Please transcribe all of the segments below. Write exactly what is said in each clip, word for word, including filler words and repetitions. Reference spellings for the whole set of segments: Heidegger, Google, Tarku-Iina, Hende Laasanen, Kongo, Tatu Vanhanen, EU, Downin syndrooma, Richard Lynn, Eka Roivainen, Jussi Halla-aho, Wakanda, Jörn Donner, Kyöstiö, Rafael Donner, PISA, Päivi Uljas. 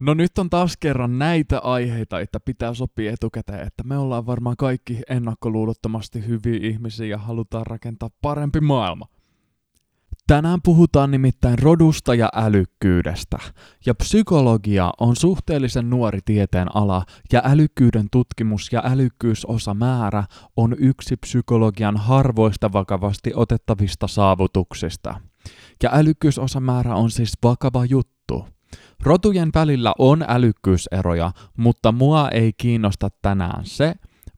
No nyt on taas kerran näitä aiheita, että pitää sopia etukäteen, että me ollaan varmaan kaikki ennakkoluulottomasti hyviä ihmisiä ja halutaan rakentaa parempi maailma. Tänään puhutaan nimittäin rodusta ja älykkyydestä, ja psykologia on suhteellisen nuori tieteenala, ja älykkyyden tutkimus ja älykkyysosamäärä on yksi psykologian harvoista vakavasti otettavista saavutuksista. Ja älykkyysosamäärä on siis vakava juttu. Rotujen välillä on älykkyyseroja, mutta mua ei kiinnosta tänään se,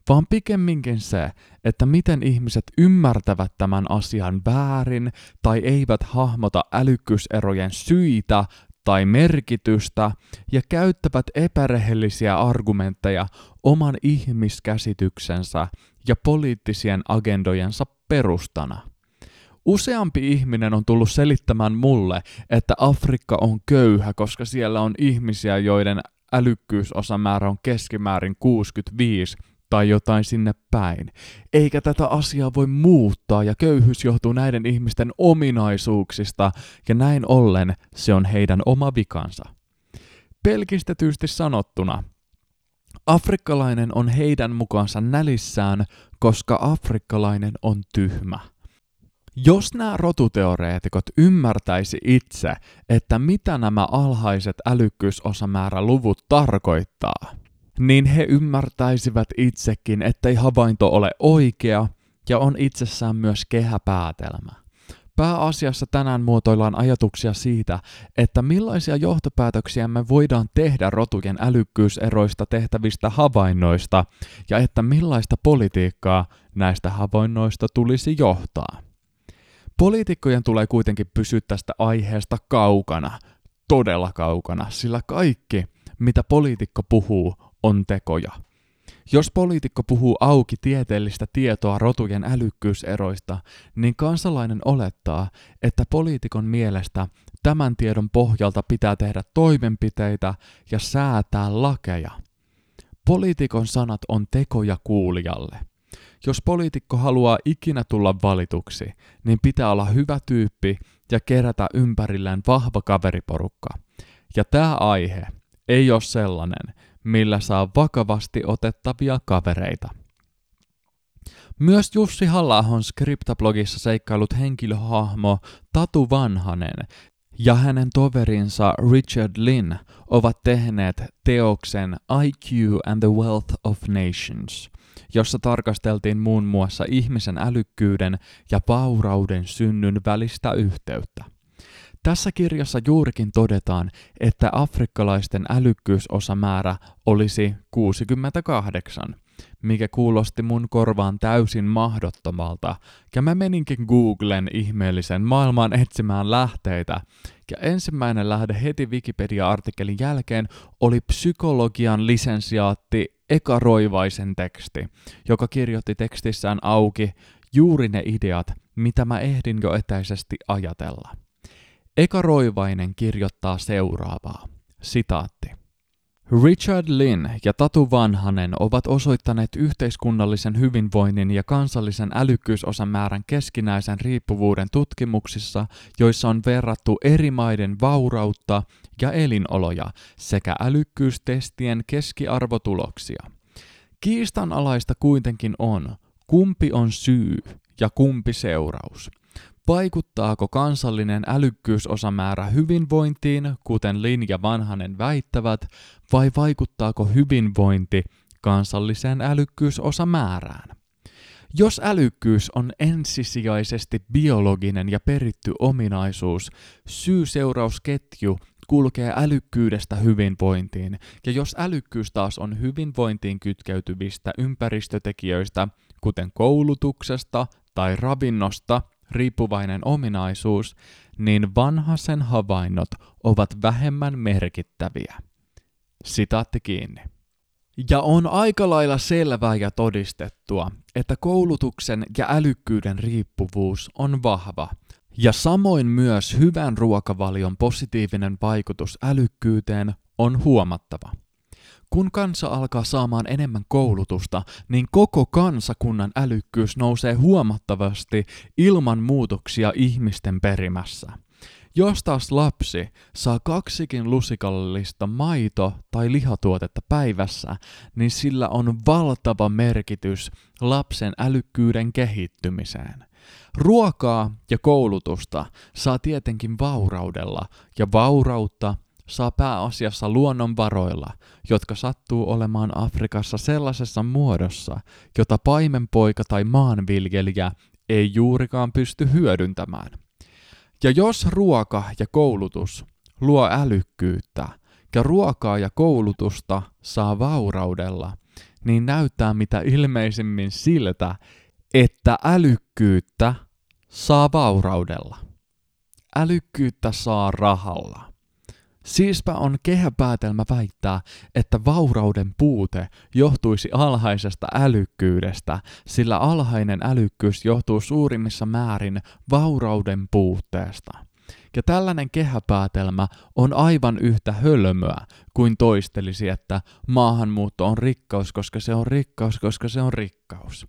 vaan pikemminkin se, että miten ihmiset ymmärtävät tämän asian väärin tai eivät hahmota älykkyyserojen syitä tai merkitystä ja käyttävät epärehellisiä argumentteja oman ihmiskäsityksensä ja poliittisien agendojensa perustana. Useampi ihminen on tullut selittämään mulle, että Afrikka on köyhä, koska siellä on ihmisiä, joiden älykkyysosamäärä on keskimäärin kuusikymmentäviisi tai jotain sinne päin. Eikä tätä asiaa voi muuttaa ja köyhyys johtuu näiden ihmisten ominaisuuksista ja näin ollen se on heidän oma vikansa. Pelkistetysti sanottuna, afrikkalainen on heidän mukaansa nälissään, koska afrikkalainen on tyhmä. Jos nämä rotuteoreetikot ymmärtäisi itse, että mitä nämä alhaiset älykkyysosamääräluvut tarkoittaa, niin he ymmärtäisivät itsekin, ettei havainto ole oikea ja on itsessään myös kehäpäätelmä. Pääasiassa tänään muotoillaan ajatuksia siitä, että millaisia johtopäätöksiä me voidaan tehdä rotujen älykkyyseroista tehtävistä havainnoista ja että millaista politiikkaa näistä havainnoista tulisi johtaa. Poliitikkojen tulee kuitenkin pysyä tästä aiheesta kaukana, todella kaukana, sillä kaikki, mitä poliitikko puhuu, on tekoja. Jos poliitikko puhuu auki tieteellistä tietoa rotujen älykkyyseroista, niin kansalainen olettaa, että poliitikon mielestä tämän tiedon pohjalta pitää tehdä toimenpiteitä ja säätää lakeja. Poliitikon sanat on tekoja kuulijalle. Jos poliitikko haluaa ikinä tulla valituksi, niin pitää olla hyvä tyyppi ja kerätä ympärilleen vahva kaveriporukka. Ja tämä aihe ei ole sellainen, millä saa vakavasti otettavia kavereita. Myös Jussi Halla-ahon skriptablogissa seikkailut henkilöhahmo Tatu Vanhanen ja hänen toverinsa Richard Lynn ovat tehneet teoksen I Q and the Wealth of Nations, jossa tarkasteltiin muun muassa ihmisen älykkyyden ja vaurauden synnyn välistä yhteyttä. Tässä kirjassa juurikin todetaan, että afrikkalaisten älykkyysosamäärä olisi kuusikymmentäkahdeksan, mikä kuulosti mun korvaan täysin mahdottomalta, ja mä meninkin Googlen ihmeellisen maailmaan etsimään lähteitä, ja ensimmäinen lähde heti Wikipedia-artikkelin jälkeen oli psykologian lisensiaatti Eka Roivaisen teksti, joka kirjoitti tekstissään auki juuri ne ideat, mitä mä ehdin jo etäisesti ajatella. Eka Roivainen kirjoittaa seuraavaa, sitaatti. Richard Lynn ja Tatu Vanhanen ovat osoittaneet yhteiskunnallisen hyvinvoinnin ja kansallisen älykkyysosamäärän keskinäisen riippuvuuden tutkimuksissa, joissa on verrattu eri maiden vaurautta ja elinoloja sekä älykkyystestien keskiarvotuloksia. Kiistanalaista kuitenkin on, kumpi on syy ja kumpi seuraus. Vaikuttaako kansallinen älykkyysosamäärä hyvinvointiin, kuten Lin ja Vanhanen väittävät, vai vaikuttaako hyvinvointi kansalliseen älykkyysosamäärään? Jos älykkyys on ensisijaisesti biologinen ja peritty ominaisuus, syy-seurausketju kulkee älykkyydestä hyvinvointiin, ja jos älykkyys taas on hyvinvointiin kytkeytyvistä ympäristötekijöistä, kuten koulutuksesta tai ravinnosta, riippuvainen ominaisuus, niin Vanhasen havainnot ovat vähemmän merkittäviä. Sitaatti kiinni. Ja on aika lailla selvää ja todistettua, että koulutuksen ja älykkyyden riippuvuus on vahva, ja samoin myös hyvän ruokavalion positiivinen vaikutus älykkyyteen on huomattava. Kun kansa alkaa saamaan enemmän koulutusta, niin koko kansakunnan älykkyys nousee huomattavasti ilman muutoksia ihmisten perimässä. Jos taas lapsi saa kaksikin lusikallista maito- tai lihatuotetta päivässä, niin sillä on valtava merkitys lapsen älykkyyden kehittymiseen. Ruokaa ja koulutusta saa tietenkin vauraudella, ja vaurautta saa pääasiassa luonnonvaroilla, jotka sattuu olemaan Afrikassa sellaisessa muodossa, jota paimenpoika tai maanviljelijä ei juurikaan pysty hyödyntämään. Ja jos ruoka ja koulutus luo älykkyyttä, ja ruokaa ja koulutusta saa vauraudella, niin näyttää mitä ilmeisimmin siltä, että älykkyyttä saa vauraudella. Älykkyyttä saa rahalla. Siispä on kehäpäätelmä väittää, että vaurauden puute johtuisi alhaisesta älykkyydestä, sillä alhainen älykkyys johtuu suurimmissa määrin vaurauden puutteesta. Ja tällainen kehäpäätelmä on aivan yhtä hölmöä kuin toistelisi, että maahanmuutto on rikkaus, koska se on rikkaus, koska se on rikkaus.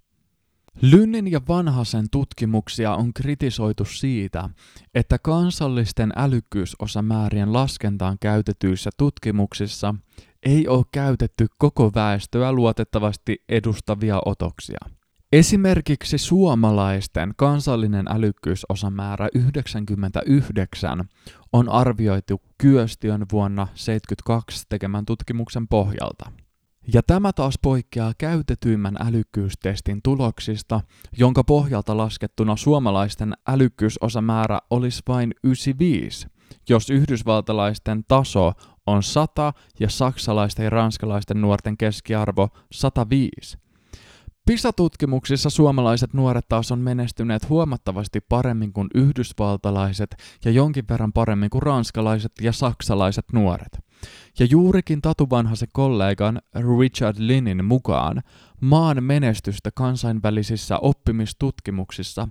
Lynnin ja Vanhasen tutkimuksia on kritisoitu siitä, että kansallisten älykkyysosamäärien laskentaan käytetyissä tutkimuksissa ei ole käytetty koko väestöä luotettavasti edustavia otoksia. Esimerkiksi suomalaisten kansallinen älykkyysosamäärä yhdeksänkymmentäyhdeksän on arvioitu Kyöstiön vuonna seitsemänkymmentäkaksi tekemän tutkimuksen pohjalta. Ja tämä taas poikkeaa käytetyimmän älykkyystestin tuloksista, jonka pohjalta laskettuna suomalaisten älykkyysosamäärä olisi vain yhdeksänkymmentäviisi, jos yhdysvaltalaisten taso on sata ja saksalaisten ja ranskalaisten nuorten keskiarvo sata viisi. PISA-tutkimuksissa suomalaiset nuoret taas on menestyneet huomattavasti paremmin kuin yhdysvaltalaiset ja jonkin verran paremmin kuin ranskalaiset ja saksalaiset nuoret. Ja juurikin Tatu Vanhasen kollegan Richard Lynnin mukaan maan menestystä kansainvälisissä oppimistutkimuksissa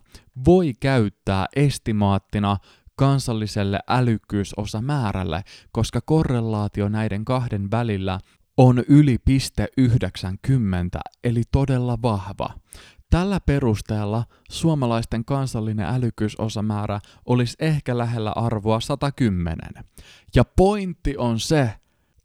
voi käyttää estimaattina kansalliselle älykkyysosamäärälle, koska korrelaatio näiden kahden välillä on yli yhdeksänkymmentä, eli todella vahva. Tällä perusteella suomalaisten kansallinen älykkyysosamäärä olisi ehkä lähellä arvoa sata kymmenen. Ja pointti on se,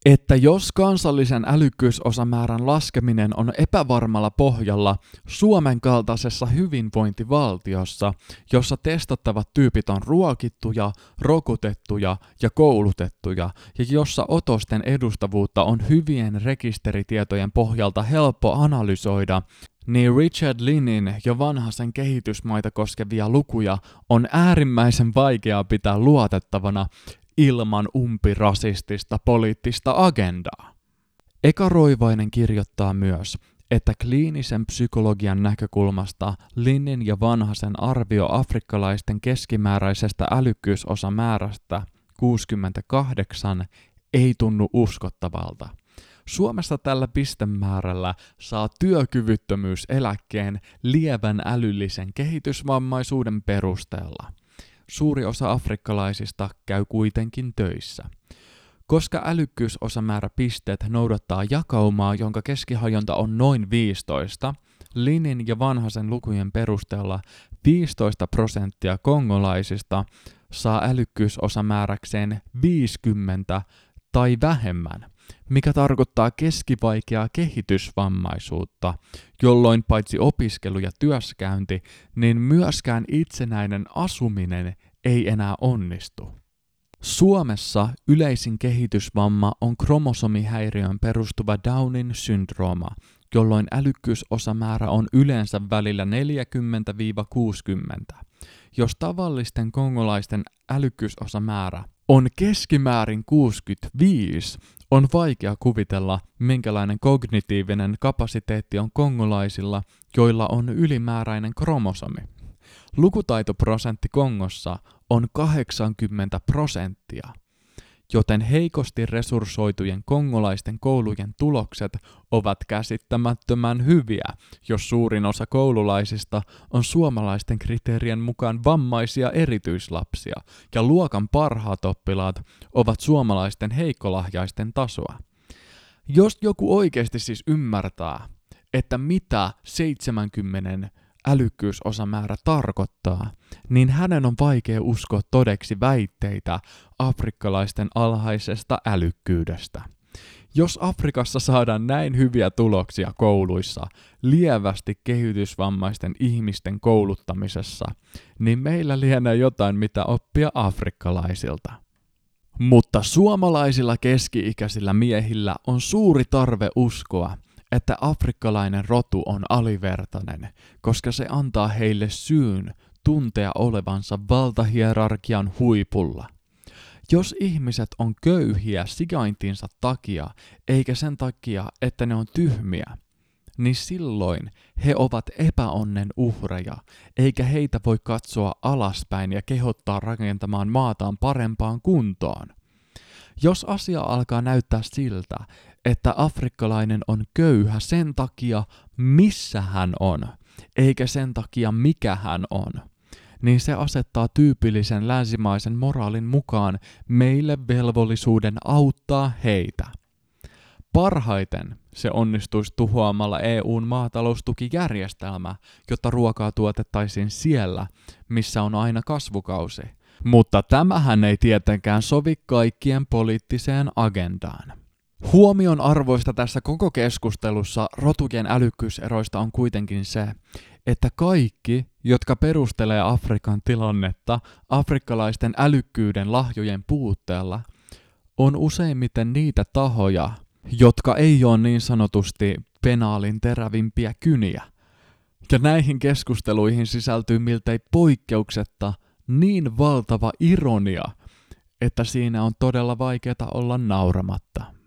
että jos kansallisen älykkyysosamäärän laskeminen on epävarmalla pohjalla Suomen kaltaisessa hyvinvointivaltiossa, jossa testattavat tyypit on ruokittuja, rokotettuja ja koulutettuja, ja jossa otosten edustavuutta on hyvien rekisteritietojen pohjalta helppo analysoida, niin Richard Lynnin ja Vanhasen kehitysmaita koskevia lukuja on äärimmäisen vaikeaa pitää luotettavana ilman umpirasistista poliittista agendaa. Eka Roivainen kirjoittaa myös, että kliinisen psykologian näkökulmasta Lynnin ja Vanhasen arvio afrikkalaisten keskimääräisestä älykkyysosamäärästä kuusikymmentäkahdeksan ei tunnu uskottavalta. Suomessa tällä pistemäärällä saa työkyvyttömyyseläkkeen lievän älyllisen kehitysvammaisuuden perusteella. Suuri osa afrikkalaisista käy kuitenkin töissä. Koska älykkyysosamääräpisteet noudattaa jakaumaa, jonka keskihajonta on noin viisitoista, Lynnin ja Vanhasen lukujen perusteella viisitoista prosenttia kongolaisista saa älykkyysosamääräkseen viisikymmentä tai vähemmän, mikä tarkoittaa keskivaikeaa kehitysvammaisuutta, jolloin paitsi opiskelu ja työskäynti, niin myöskään itsenäinen asuminen ei enää onnistu. Suomessa yleisin kehitysvamma on kromosomihäiriöön perustuva Downin syndrooma, jolloin älykkyysosamäärä on yleensä välillä neljäkymmentä kuusikymmentä. Jos tavallisten kongolaisten älykkyysosamäärä on keskimäärin kuusikymmentäviisi, on vaikea kuvitella, minkälainen kognitiivinen kapasiteetti on kongolaisilla, joilla on ylimääräinen kromosomi. Lukutaitoprosentti Kongossa on kahdeksankymmentä prosenttia, joten heikosti resurssoitujen kongolaisten koulujen tulokset ovat käsittämättömän hyviä, jos suurin osa koululaisista on suomalaisten kriteerien mukaan vammaisia erityislapsia, ja luokan parhaat oppilaat ovat suomalaisten heikkolahjaisten tasoa. Jos joku oikeasti siis ymmärtää, että mitä seitsemänkymmenen älykkyysosamäärä tarkoittaa, niin hänen on vaikea uskoa todeksi väitteitä afrikkalaisten alhaisesta älykkyydestä. Jos Afrikassa saadaan näin hyviä tuloksia kouluissa, lievästi kehitysvammaisten ihmisten kouluttamisessa, niin meillä lienee jotain, mitä oppia afrikkalaisilta. Mutta suomalaisilla keski-ikäisillä miehillä on suuri tarve uskoa, että afrikkalainen rotu on alivertainen, koska se antaa heille syyn tuntea olevansa valtahierarkian huipulla. Jos ihmiset on köyhiä sijaintinsa takia, eikä sen takia, että ne on tyhmiä, niin silloin he ovat epäonnen uhreja, eikä heitä voi katsoa alaspäin ja kehottaa rakentamaan maataan parempaan kuntoon. Jos asia alkaa näyttää siltä, että afrikkalainen on köyhä sen takia, missä hän on, eikä sen takia, mikä hän on, niin se asettaa tyypillisen länsimaisen moraalin mukaan meille velvollisuuden auttaa heitä. Parhaiten se onnistuisi tuhoamalla E U:n maataloustukijärjestelmä, jotta ruokaa tuotettaisiin siellä, missä on aina kasvukausi. Mutta tämähän ei tietenkään sovi kaikkien poliittiseen agendaan. Huomion arvoista tässä koko keskustelussa rotujen älykkyyseroista on kuitenkin se, että kaikki, jotka perustelee Afrikan tilannetta afrikkalaisten älykkyyden lahjojen puutteella, on useimmiten niitä tahoja, jotka ei ole niin sanotusti penaalin terävimpiä kyniä. Ja näihin keskusteluihin sisältyy miltei poikkeuksetta niin valtava ironia, että siinä on todella vaikeaa olla nauramatta.